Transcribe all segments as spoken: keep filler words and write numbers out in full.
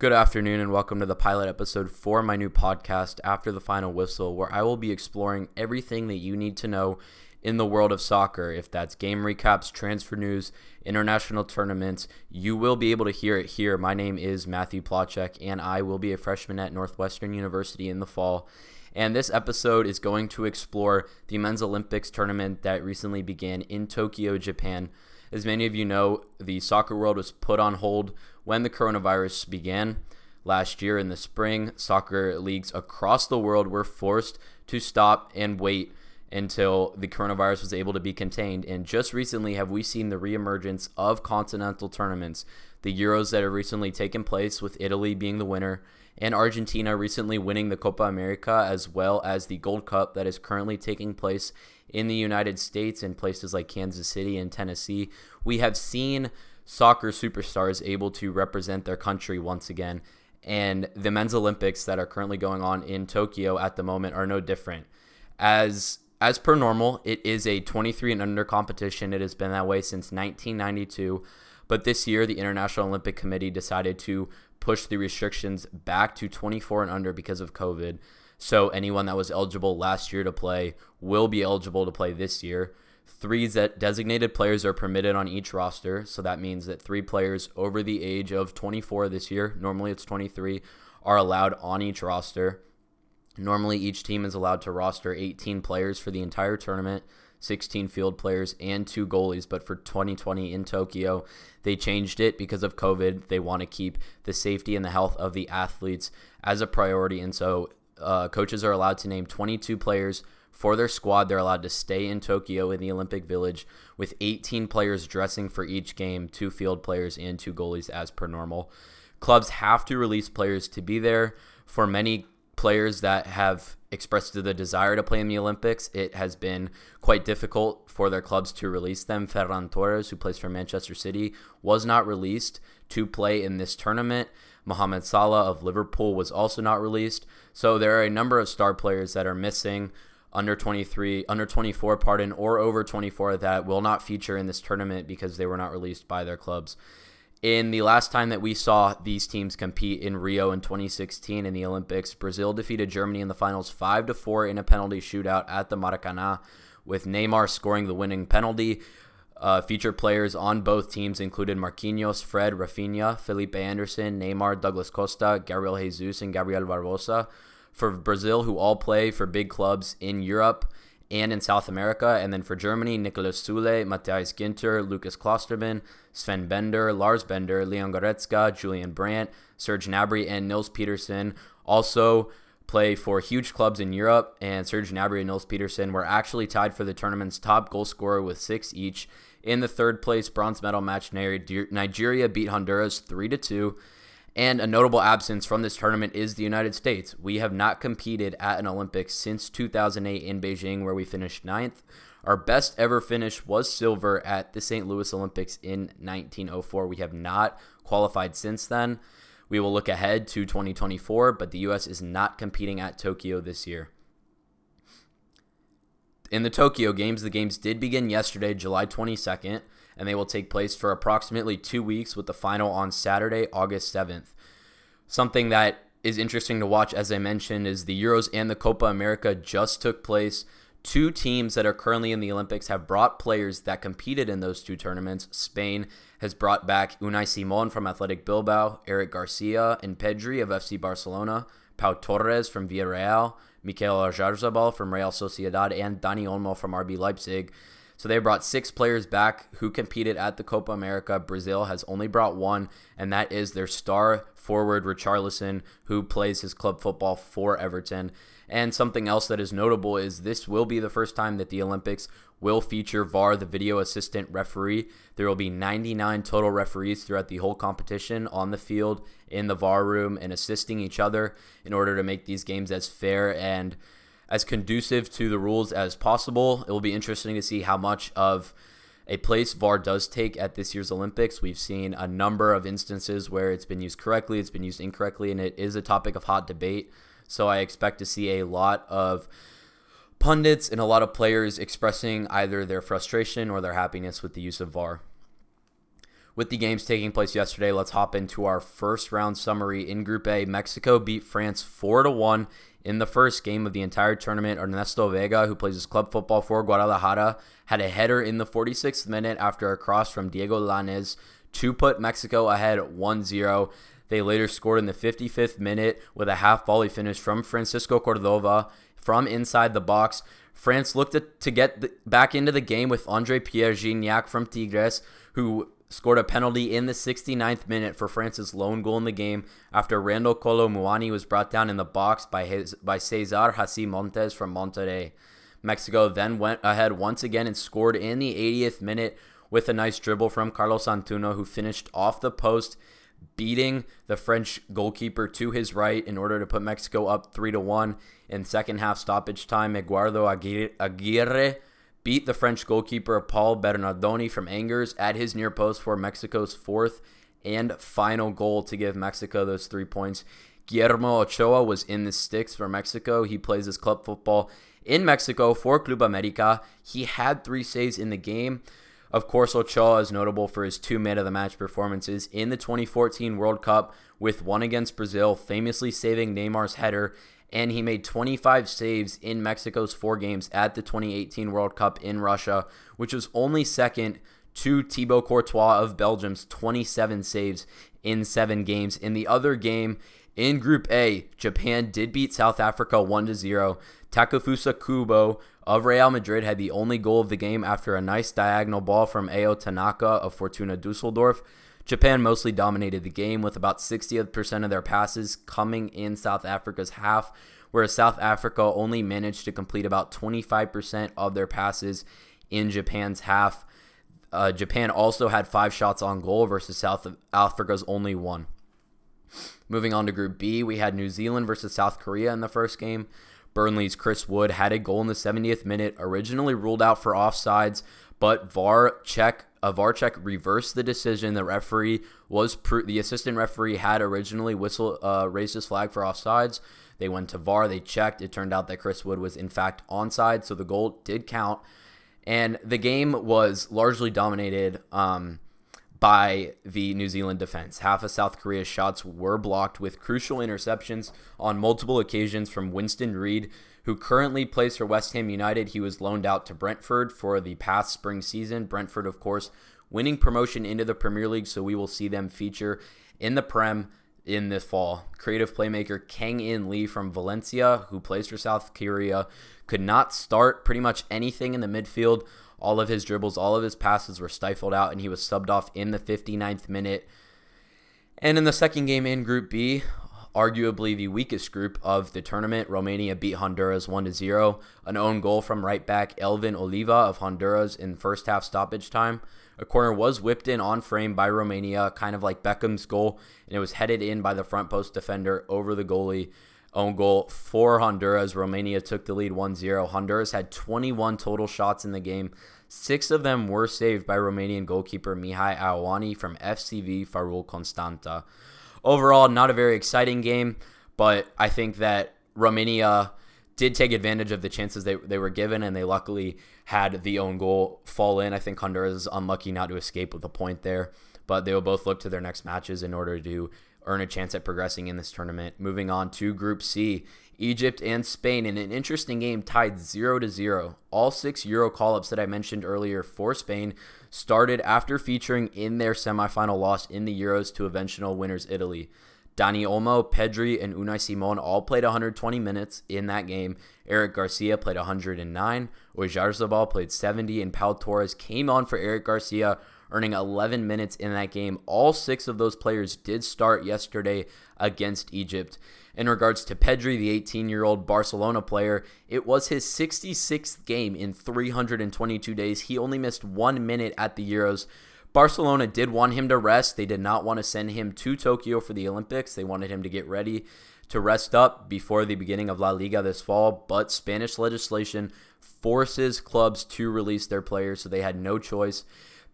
Good afternoon and welcome to the pilot episode for my new podcast, After the Final Whistle, where I will be exploring everything that you need to know in the world of soccer. If that's game recaps, transfer news, international tournaments, you will be able to hear it here. My name is Matthew Placzek, and I will be a freshman at Northwestern University in the fall. And this episode is going to explore the Men's Olympics tournament that recently began in Tokyo, Japan. As many of you know, the soccer world was put on hold when the coronavirus began last year in the spring. Soccer leagues across the world were forced to stop and wait until the coronavirus was able to be contained. And just recently have we seen the reemergence of continental tournaments, the Euros that have recently taken place with Italy being the winner, and Argentina recently winning the Copa America, as well as the Gold Cup that is currently taking place in the United States in places like Kansas City and Tennessee. We have seen soccer superstars able to represent their country once again, and the Men's Olympics that are currently going on in Tokyo at the moment are no different. As as per normal, it is a twenty-three and under competition. It has been that way since nineteen ninety-two, but this year the International Olympic Committee decided to push the restrictions back to twenty-four and under because of COVID. So anyone that was eligible last year to play will be eligible to play this year. Three designated players are permitted on each roster, so that means that three players over the age of twenty-four this year, normally it's twenty-three, are allowed on each roster. Normally each team is allowed to roster eighteen players for the entire tournament, sixteen field players, and two goalies, but for twenty twenty in Tokyo, they changed it because of COVID. They want to keep the safety and the health of the athletes as a priority, and so uh, coaches are allowed to name twenty-two players for their squad. They're allowed to stay in Tokyo in the Olympic Village with eighteen players dressing for each game, two field players and two goalies as per normal. Clubs have to release players to be there. For many players that have expressed the desire to play in the Olympics, it has been quite difficult for their clubs to release them. Ferran Torres, who plays for Manchester City, was not released to play in this tournament. Mohamed Salah of Liverpool was also not released. So there are a number of star players that are missing, under twenty-three, under twenty-four, pardon, or over twenty-four, that will not feature in this tournament because they were not released by their clubs. In the last time that we saw these teams compete in Rio in twenty sixteen in the Olympics, Brazil defeated Germany in the finals five to four in a penalty shootout at the Maracanã, with Neymar scoring the winning penalty. Uh, featured players on both teams included Marquinhos, Fred, Rafinha, Felipe Anderson, Neymar, Douglas Costa, Gabriel Jesus, and Gabriel Barbosa for Brazil, who all play for big clubs in Europe and in South America. And then for Germany, Nicolas Sule, Matthias Ginter, Lucas Klosterman, Sven Bender, Lars Bender, Leon Goretzka, Julian Brandt, Serge Gnabry, and Nils Peterson also play for huge clubs in Europe. And Serge Gnabry and Nils Peterson were actually tied for the tournament's top goal scorer with six each. In the third place bronze medal match, Nigeria beat Honduras three to two. And a notable absence from this tournament is the United States. We have not competed at an Olympics since two thousand eight in Beijing, where we finished ninth. Our best ever finish was silver at the Saint Louis Olympics in nineteen oh four. We have not qualified since then. We will look ahead to twenty twenty-four, but the U S is not competing at Tokyo this year. In the Tokyo Games, the Games did begin yesterday, July twenty-second. And they will take place for approximately two weeks with the final on Saturday, August seventh. Something that is interesting to watch, as I mentioned, is the Euros and the Copa America just took place. Two teams that are currently in the Olympics have brought players that competed in those two tournaments. Spain has brought back Unai Simon from Athletic Bilbao, Eric Garcia and Pedri of F C Barcelona, Pau Torres from Villarreal, Mikel Oyarzabal from Real Sociedad, and Dani Olmo from R B Leipzig. So they brought six players back who competed at the Copa America. Brazil has only brought one, and that is their star forward, Richarlison, who plays his club football for Everton. And something else that is notable is this will be the first time that the Olympics will feature V A R, the video assistant referee. There will be ninety-nine total referees throughout the whole competition, on the field, in the V A R room, and assisting each other in order to make these games as fair and as conducive to the rules as possible. It will be interesting to see how much of a place V A R does take at this year's Olympics. We've seen a number of instances where it's been used correctly, it's been used incorrectly, and it is a topic of hot debate. So I expect to see a lot of pundits and a lot of players expressing either their frustration or their happiness with the use of V A R. With the games taking place yesterday, let's hop into our first round summary. In Group A, Mexico beat France four to one in the first game of the entire tournament. Ernesto Vega, who plays his club football for Guadalajara, had a header in the forty-sixth minute after a cross from Diego Lainez to put Mexico ahead one zero. They later scored in the fifty-fifth minute with a half volley finish from Francisco Cordova from inside the box. France looked to, to get the, back into the game with Andre Pierre Gignac from Tigres, who scored a penalty in the sixty-ninth minute for France's lone goal in the game after Randall Colo Muani was brought down in the box by his, by Cesar Hasi Montes from Monterrey. Mexico then went ahead once again and scored in the eightieth minute with a nice dribble from Carlos Antuna, who finished off the post, beating the French goalkeeper to his right in order to put Mexico up three to one. In second half stoppage time, Eduardo Aguirre beat the French goalkeeper Paul Bernardoni from Angers at his near post for Mexico's fourth and final goal to give Mexico those three points. Guillermo Ochoa was in the sticks for Mexico. He plays his club football in Mexico for Club America. He had three saves in the game. Of course, Ochoa is notable for his two man-of-the-match performances in the twenty fourteen World Cup, with one against Brazil, famously saving Neymar's header, and he made twenty-five saves in Mexico's four games at the twenty eighteen World Cup in Russia, which was only second to Thibaut Courtois of Belgium's twenty-seven saves in seven games. In the other game, in Group A, Japan did beat South Africa one to zero. Takefusa Kubo of Real Madrid had the only goal of the game after a nice diagonal ball from Ao Tanaka of Fortuna Dusseldorf. Japan mostly dominated the game, with about sixty percent of their passes coming in South Africa's half, whereas South Africa only managed to complete about twenty-five percent of their passes in Japan's half. Uh, Japan also had five shots on goal versus South Africa's only one. Moving on to Group B, we had New Zealand versus South Korea in the first game. Burnley's Chris Wood had a goal in the seventieth minute, originally ruled out for offsides, but V A R check, uh, V A R check reversed the decision. The referee was pro- the assistant referee had originally whistled, uh, raised his flag for offsides. They went to V A R, they checked. It turned out that Chris Wood was in fact onside, so the goal did count. And the game was largely dominated um, by the New Zealand defense. Half of South Korea's shots were blocked, with crucial interceptions on multiple occasions from Winston Reid, who currently plays for West Ham United. He was loaned out to Brentford for the past spring season. Brentford, of course, winning promotion into the Premier League, so we will see them feature in the Prem in this fall. Creative playmaker Kang-in Lee from Valencia, who plays for South Korea, could not start pretty much anything in the midfield. All of his dribbles, all of his passes were stifled out, and he was subbed off in the fifty-ninth minute. And in the second game in Group B, arguably the weakest group of the tournament, Romania beat Honduras one to zero. An own goal from right back Elvin Oliva of Honduras in first half stoppage time. A corner was whipped in on frame by Romania, kind of like Beckham's goal, and it was headed in by the front post defender over the goalie. Own goal for Honduras. Romania took the lead one zero. Honduras had twenty-one total shots in the game. Six of them were saved by Romanian goalkeeper Mihai Ioane from F C V Farul Constanta. Overall, not a very exciting game, but I think that Romania did take advantage of the chances they, they were given, and they luckily had the own goal fall in. I think Honduras is unlucky not to escape with a point there, but they will both look to their next matches in order to earn a chance at progressing in this tournament. Moving on to Group C, Egypt and Spain in an interesting game tied zero to zero. All six Euro call-ups that I mentioned earlier for Spain started after featuring in their semifinal loss in the Euros to eventual winners Italy. Dani Olmo, Pedri, and Unai Simon all played one hundred twenty minutes in that game. Eric Garcia played one hundred nine, Oyarzabal played seventy, and Pau Torres came on for Eric Garcia, earning eleven minutes in that game. All six of those players did start yesterday against Egypt. In regards to Pedri, the eighteen-year-old Barcelona player, it was his sixty-sixth game in three hundred twenty-two days. He only missed one minute at the Euros. Barcelona did want him to rest. They did not want to send him to Tokyo for the Olympics. They wanted him to get ready to rest up before the beginning of La Liga this fall, but Spanish legislation forces clubs to release their players, so they had no choice.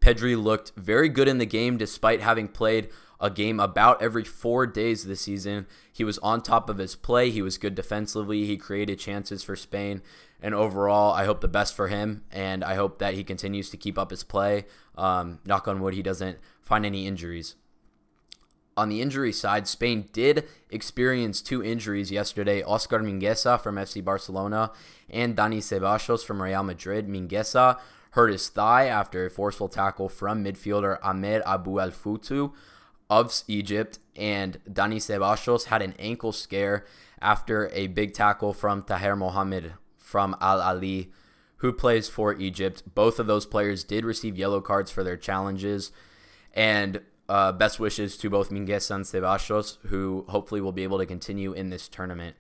Pedri looked very good in the game despite having played a game about every four days this season. He was on top of his play. He was good defensively. He created chances for Spain. And overall, I hope the best for him, and I hope that he continues to keep up his play. Um, knock on wood, he doesn't find any injuries. On the injury side, Spain did experience two injuries yesterday. Oscar Mingueza from F C Barcelona and Dani Ceballos from Real Madrid. Mingueza hurt his thigh after a forceful tackle from midfielder Ahmed Abou El Foutu of Egypt, and Dani Ceballos had an ankle scare after a big tackle from Taher Mohamed from Al Ahly, who plays for Egypt. Both of those players did receive yellow cards for their challenges, and Uh, best wishes to both Mingueza and Ceballos, who hopefully will be able to continue in this tournament.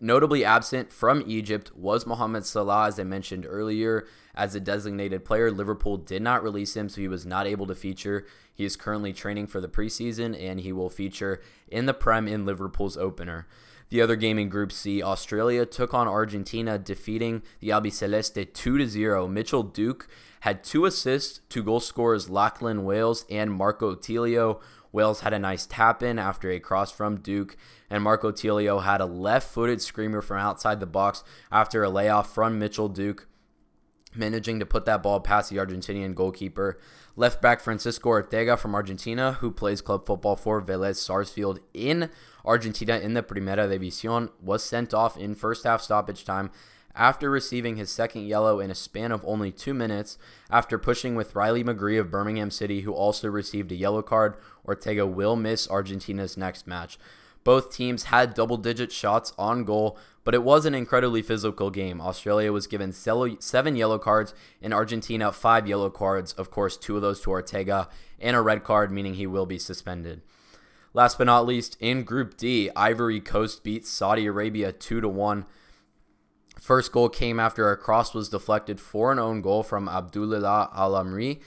Notably absent from Egypt was Mohamed Salah, as I mentioned earlier. As a designated player, Liverpool did not release him, so he was not able to feature. He is currently training for the preseason, and he will feature in the Prem in Liverpool's opener. The other game in Group C, Australia took on Argentina, defeating the Albiceleste two to zero. Mitchell Duke had two assists to goal scorers Lachlan Wales and Marco Tilio. Wales had a nice tap-in after a cross from Duke, and Marco Tilio had a left-footed screamer from outside the box after a layoff from Mitchell Duke, managing to put that ball past the Argentinian goalkeeper. Left back Francisco Ortega from Argentina, who plays club football for Vélez Sarsfield in Argentina in the Primera División, was sent off in first half stoppage time after receiving his second yellow in a span of only two minutes after pushing with Riley McGree of Birmingham City, who also received a yellow card. Ortega will miss Argentina's next match. Both teams had double-digit shots on goal, but it was an incredibly physical game. Australia was given seven yellow cards and Argentina five yellow cards, of course two of those to Ortega, and a red card, meaning he will be suspended. Last but not least, in Group D, Ivory Coast beat Saudi Arabia two to one. First goal came after a cross was deflected for an own goal from Abdullah Al-Amri,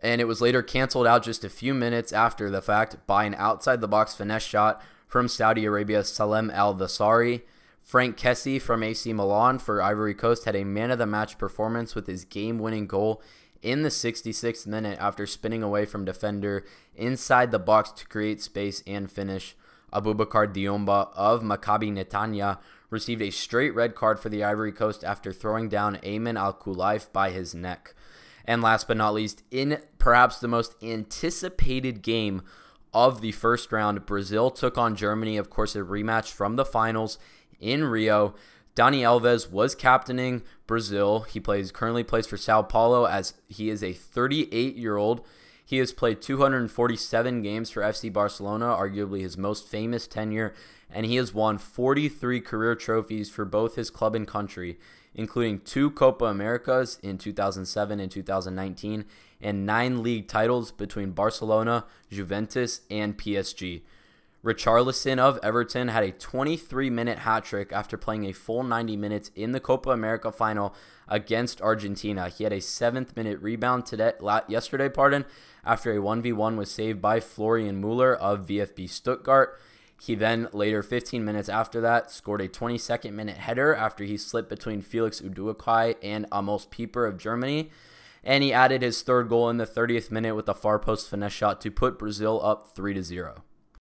and it was later canceled out just a few minutes after the fact by an outside-the-box finesse shot from Saudi Arabia's Salem Al-Dasari. Frank Kessie from A C Milan for Ivory Coast had a man-of-the-match performance with his game-winning goal in the sixty-sixth minute after spinning away from defender inside the box to create space and finish. Abubakar Diomba of Maccabi Netanya received a straight red card for the Ivory Coast after throwing down Ayman Al-Khulaif by his neck. And last but not least, in perhaps the most anticipated game of the first round, Brazil took on Germany, of course a rematch from the finals in Rio. Dani Alves was captaining Brazil. He plays currently plays for Sao Paulo, as he is a thirty-eight-year-old. He has played two hundred forty-seven games for F C Barcelona, arguably his most famous tenure, and he has won forty-three career trophies for both his club and country, including two Copa Americas in two thousand seven and two thousand nineteen, and nine league titles between Barcelona, Juventus, and P S G. Richarlison of Everton had a twenty-three-minute hat-trick after playing a full ninety minutes in the Copa America final against Argentina. He had a seventh-minute rebound today, yesterday pardon, after a one v one was saved by Florian Muller of VfB Stuttgart. He then, later fifteen minutes after that, scored a twenty-second-minute header after he slipped between Felix Udokai and Amos Pieper of Germany. And he added his third goal in the thirtieth minute with a far post finesse shot to put Brazil up three to zero.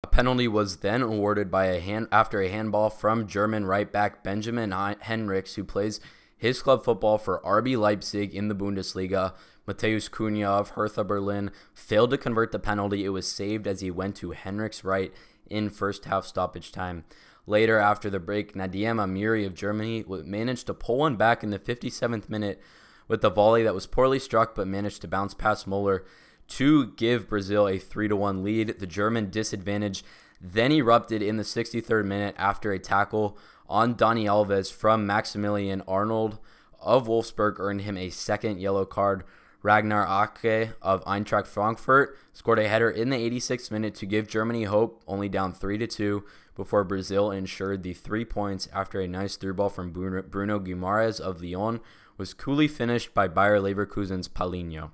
A penalty was then awarded by a hand after a handball from German right back Benjamin Henrichs, who plays his club football for R B Leipzig in the Bundesliga. Matthäus Cunha of Hertha Berlin failed to convert the penalty. It was saved as he went to Henrichs' right in first half stoppage time. Later, after the break, Nadim Amiri of Germany managed to pull one back in the fifty-seventh minute with a volley that was poorly struck but managed to bounce past Muller to give Brazil a three to one lead. The German disadvantage then erupted in the sixty-third minute after a tackle on Dani Alves from Maximilian Arnold of Wolfsburg earned him a second yellow card. Ragnar Ake of Eintracht Frankfurt scored a header in the eighty-sixth minute to give Germany hope, only down three to two, before Brazil ensured the three points after a nice through ball from Bruno Guimarães of Lyon was coolly finished by Bayer Leverkusen's Paulinho.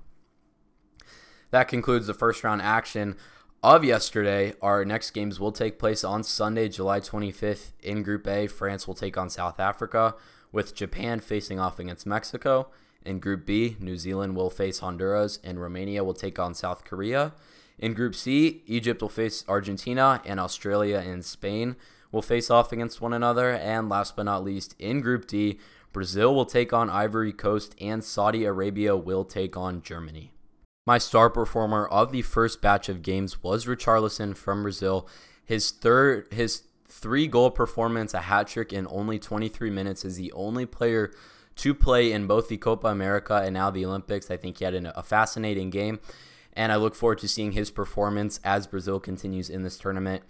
That concludes the first round action of yesterday. Our next games will take place on Sunday, July twenty-fifth. In Group A, France will take on South Africa, with Japan facing off against Mexico. In Group B, New Zealand will face Honduras, and Romania will take on South Korea. In Group C, Egypt will face Argentina, and Australia and Spain will face off against one another. And last but not least, in Group D, Brazil will take on Ivory Coast, and Saudi Arabia will take on Germany. My star performer of the first batch of games was Richarlison from Brazil. His third, his three-goal performance, a hat-trick in only twenty-three minutes, is the only player to play in both the Copa America and now the Olympics. I think he had an, a fascinating game, and I look forward to seeing his performance as Brazil continues in this tournament.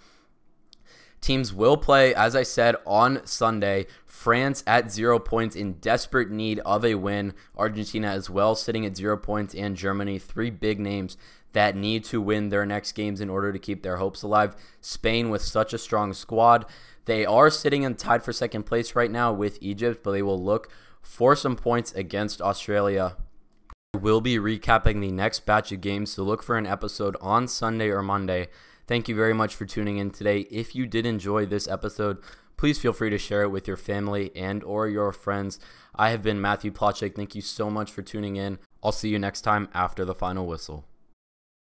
Teams will play, as I said, on Sunday. France at zero points in desperate need of a win. Argentina as well sitting at zero points, and Germany, three big names that need to win their next games in order to keep their hopes alive. Spain with such a strong squad. They are sitting and tied for second place right now with Egypt, but they will look for some points against Australia. We'll be recapping the next batch of games, so look for an episode on Sunday or Monday. Thank you very much for tuning in today. If you did enjoy this episode, please feel free to share it with your family and or your friends. I have been Matthew Placzek. Thank you so much for tuning in. I'll see you next time after the final whistle.